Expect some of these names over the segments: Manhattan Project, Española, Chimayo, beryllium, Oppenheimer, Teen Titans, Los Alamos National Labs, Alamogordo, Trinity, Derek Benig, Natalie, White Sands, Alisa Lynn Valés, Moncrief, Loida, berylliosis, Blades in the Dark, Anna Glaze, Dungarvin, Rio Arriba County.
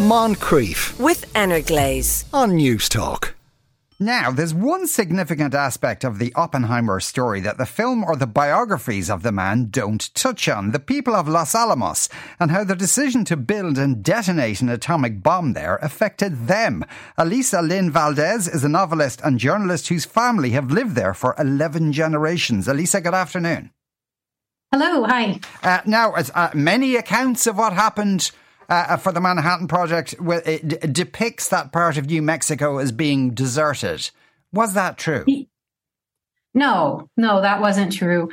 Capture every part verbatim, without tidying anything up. Moncrief. With Anna Glaze. On News Talk. Now, there's one significant aspect of the Oppenheimer story that the film or the biographies of the man don't touch on, the people of Los Alamos, and how the decision to build and detonate an atomic bomb there affected them. Alisa Lynn Valés is a novelist and journalist whose family have lived there for eleven generations. Alisa, good afternoon. Hello, hi. Uh, now, uh, many accounts of what happened Uh, for the Manhattan Project, it depicts that part of New Mexico as being deserted. Was that true? No, no, that wasn't true.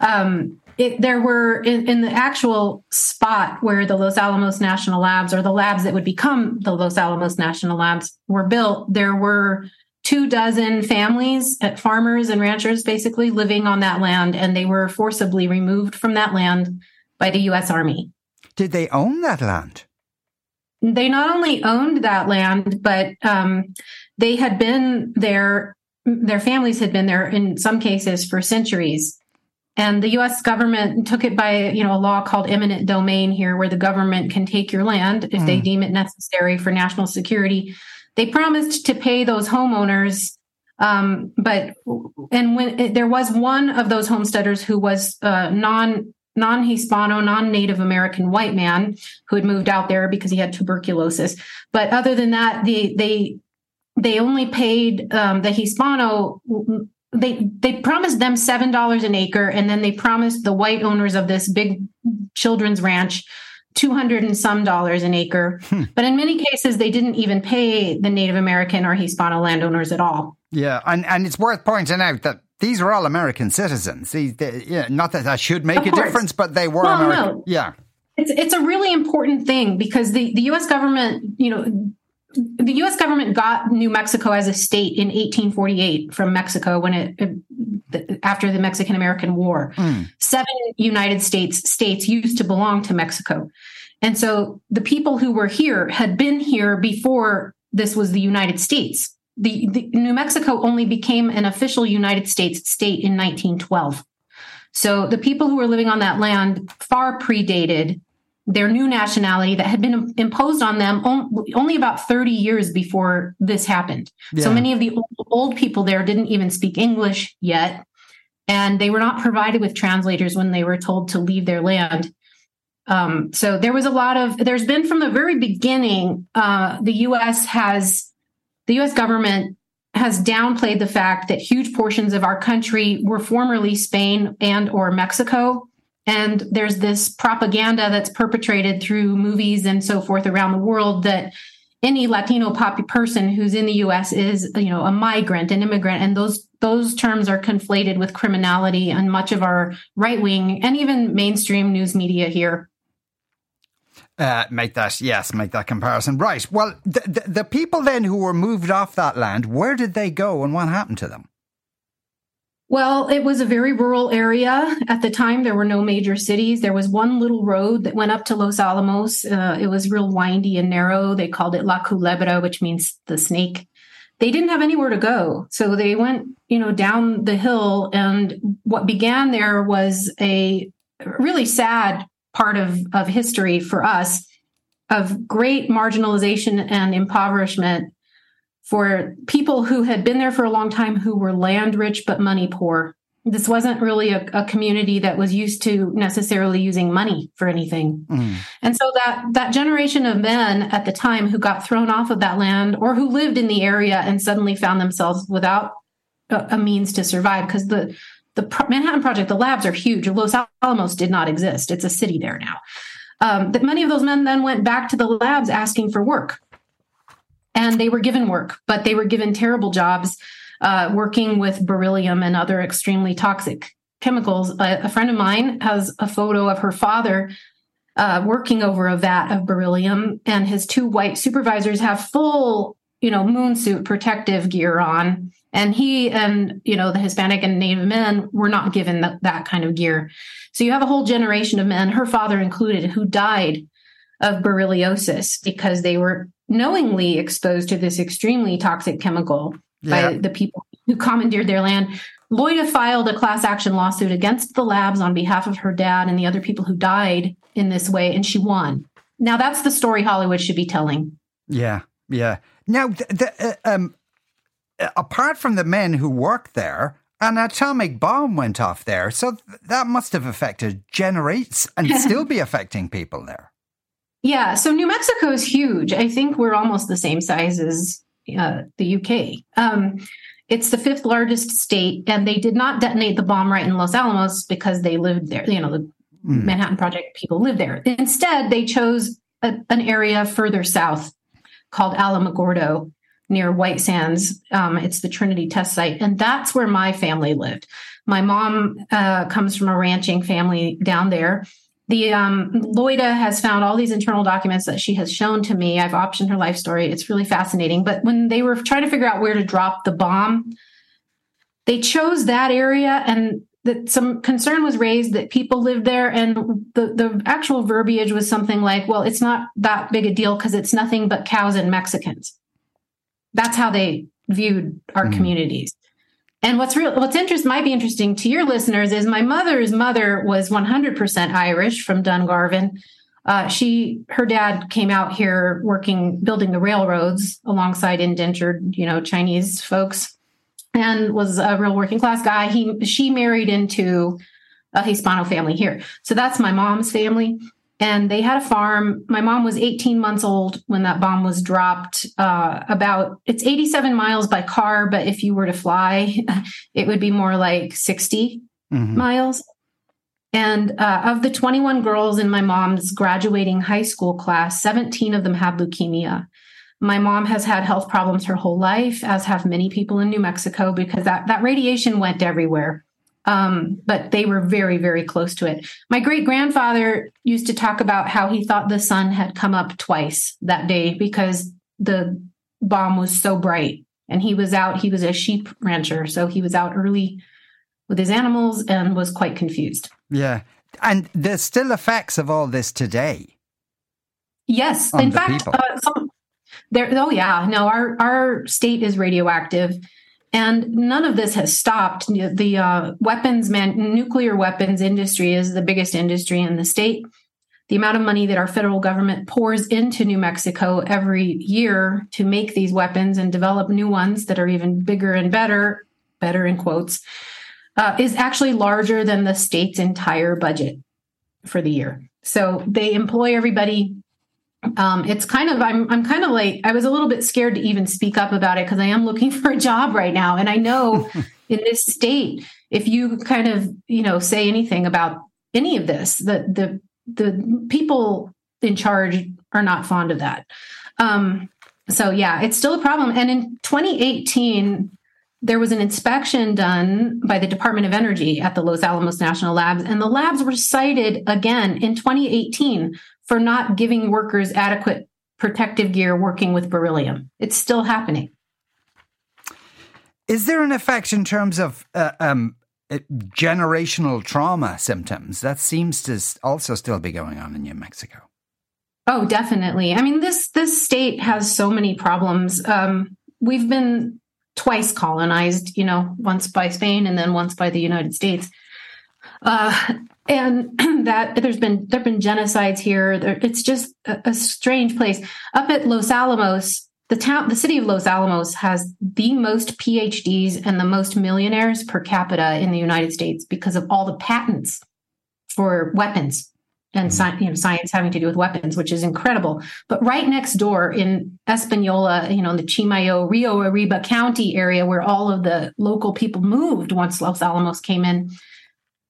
Um, it, there were, in, in the actual spot where the Los Alamos National Labs, or the labs that would become the Los Alamos National Labs, were built, there were two dozen families, farmers and ranchers, basically, living on that land, and they were forcibly removed from that land by the U S Army. Did they own that land? They not only owned that land, but um, they had been there, their families had been there in some cases for centuries. And the U S government took it by, you know, a law called eminent domain here, where the government can take your land if mm. they deem it necessary for national security. They promised to pay those homeowners. Um, but, and when it, there was one of those homesteaders who was uh, non non-Hispano, non-Native American white man who had moved out there because he had tuberculosis. But other than that, they they they only paid um, the Hispano, they they promised them seven dollars an acre, and then they promised the white owners of this big children's ranch two hundred and some dollars an acre. Hmm. But in many cases, they didn't even pay the Native American or Hispano landowners at all. Yeah, and, and it's worth pointing out that these are all American citizens. These, they, yeah, not that that should make of a course. difference, but they were well, American. No. Yeah, it's it's a really important thing because the, the U S government, you know, the U S government got New Mexico as a state in eighteen forty-eight from Mexico when it, it after the Mexican American War. Mm. Seven United States states used to belong to Mexico, and so the people who were here had been here before this was the United States. The, the New Mexico only became an official United States state in nineteen twelve. So the people who were living on that land far predated their new nationality that had been imposed on them only about thirty years before this happened. Yeah. So many of the old, old people there didn't even speak English yet, and they were not provided with translators when they were told to leave their land. Um, so there was a lot of, there's been from the very beginning, uh, the U S has The U S government has downplayed the fact that huge portions of our country were formerly Spain and or Mexico. And there's this propaganda that's perpetrated through movies and so forth around the world that any Latino pop person who's in the U S is, you know, a migrant, an immigrant. And those those terms are conflated with criminality and much of our right wing and even mainstream news media here. Uh, make that, yes, make that comparison. Right. Well, the, the, the people then who were moved off that land, where did they go and what happened to them? Well, it was a very rural area. At the time, there were no major cities. There was one little road that went up to Los Alamos. Uh, it was real windy and narrow. They called it La Culebra, which means the snake. They didn't have anywhere to go. So they went, you know, down the hill. And what began there was a really sad part of, of history for us of great marginalization and impoverishment for people who had been there for a long time who were land rich but money poor. This wasn't really a, a community that was used to necessarily using money for anything. Mm. And so that, that generation of men at the time who got thrown off of that land or who lived in the area and suddenly found themselves without a, a means to survive because the The Manhattan Project, the labs are huge. Los Alamos did not exist. It's a city there now. Um, that many of those men then went back to the labs asking for work. And they were given work, but they were given terrible jobs uh, working with beryllium and other extremely toxic chemicals. A, a friend of mine has a photo of her father uh, working over a vat of beryllium, and his two white supervisors have full, you know, moon suit protective gear on. And he and, you know, the Hispanic and Native men were not given that, that kind of gear. So you have a whole generation of men, her father included, who died of berylliosis because they were knowingly exposed to this extremely toxic chemical yeah. by the people who commandeered their land. Loida filed a class action lawsuit against the labs on behalf of her dad and the other people who died in this way, and she won. Now, that's the story Hollywood should be telling. Yeah, yeah. Now, the, the, uh, um, apart from the men who worked there, an atomic bomb went off there. So th- that must have affected generates and still be affecting people there. Yeah. So New Mexico is huge. I think we're almost the same size as uh, the U K. Um, it's the fifth largest state, and they did not detonate the bomb right in Los Alamos because they lived there. You know, the mm. Manhattan Project people lived there. Instead, they chose a, an area further south called Alamogordo, near White Sands. Um, it's the Trinity test site. And that's where my family lived. My mom uh, comes from a ranching family down there. The um, Loida has found all these internal documents that she has shown to me. I've optioned her life story. It's really fascinating. But when they were trying to figure out where to drop the bomb, they chose that area, and that some concern was raised that people lived there. And the, the actual verbiage was something like, well, it's not that big a deal because it's nothing but cows and Mexicans. That's how they viewed our mm-hmm. communities. And what's real, what's interesting, might be interesting to your listeners, is my mother's mother was one hundred percent Irish from Dungarvin. Uh, she, her dad came out here working, building the railroads alongside indentured, you know, Chinese folks, and was a real working class guy. He, she married into a Hispano family here. So that's my mom's family. And they had a farm. My mom was eighteen months old when that bomb was dropped. Uh, about, it's eighty-seven miles by car, but if you were to fly, it would be more like sixty mm-hmm. miles. And uh, of the twenty-one girls in my mom's graduating high school class, seventeen of them had leukemia. My mom has had health problems her whole life, as have many people in New Mexico, because that, that radiation went everywhere. Um, but they were very, very close to it. My great-grandfather used to talk about how he thought the sun had come up twice that day because the bomb was so bright. And he was out, he was a sheep rancher, so he was out early with his animals and was quite confused. Yeah. And there's still effects of all this today. Yes. In fact, uh, some, there, oh yeah, no, our, our state is radioactive. And none of this has stopped. The uh, weapons, man, nuclear weapons industry is the biggest industry in the state. The amount of money that our federal government pours into New Mexico every year to make these weapons and develop new ones that are even bigger and better, better in quotes, uh, is actually larger than the state's entire budget for the year. So they employ everybody. Um, it's kind of, I'm, I'm kind of like, I was a little bit scared to even speak up about it because I am looking for a job right now. And I know in this state, if you kind of, you know, say anything about any of this, that the, the people in charge are not fond of that. Um, so yeah, it's still a problem. And in twenty eighteen, there was an inspection done by the Department of Energy at the Los Alamos National Labs. And the labs were cited again in twenty eighteen for not giving workers adequate protective gear working with beryllium. It's still happening. Is there an effect in terms of uh, um, generational trauma symptoms? That seems to also still be going on in New Mexico. Oh, definitely. I mean, this, this state has so many problems. Um, we've been twice colonized, you know, once by Spain and then once by the United States. Uh, and that there's been, there've been genocides here. There, it's just a, a strange place. Up at Los Alamos, the town, the city of Los Alamos has the most P H Ds and the most millionaires per capita in the United States because of all the patents for weapons and sci- you know, science having to do with weapons, which is incredible. But right next door in Española, you know, in the Chimayo, Rio Arriba County area where all of the local people moved once Los Alamos came in,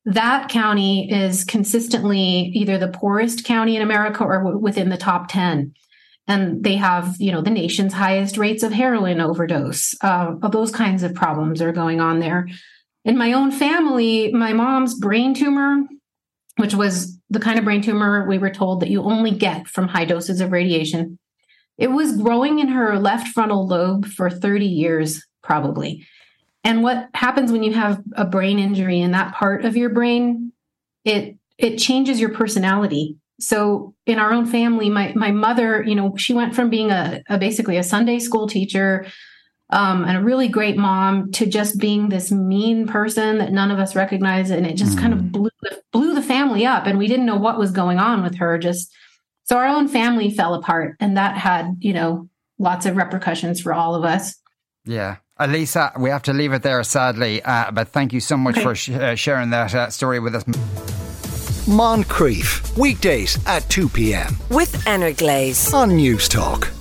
that county is consistently either the poorest county in America or w- within the top ten. And they have, you know, the nation's highest rates of heroin overdose. Uh, of those kinds of problems are going on there. In my own family, my mom's brain tumor, which was the kind of brain tumor we were told that you only get from high doses of radiation, it was growing in her left frontal lobe for thirty years, probably. And what happens when you have a brain injury in that part of your brain, it it changes your personality. So in our own family, my my mother, you know, she went from being a, a basically a Sunday school teacher um, and a really great mom to just being this mean person that none of us recognize. And it just mm. kind of blew the, blew the family up. And we didn't know what was going on with her. Just So our own family fell apart, and that had, you know, lots of repercussions for all of us. Yeah. Alisa, we have to leave it there, sadly. Uh, but thank you so much okay. for sh- uh, sharing that uh, story with us. Moncrief, weekdays at two p.m. with Anna Glaze on News Talk.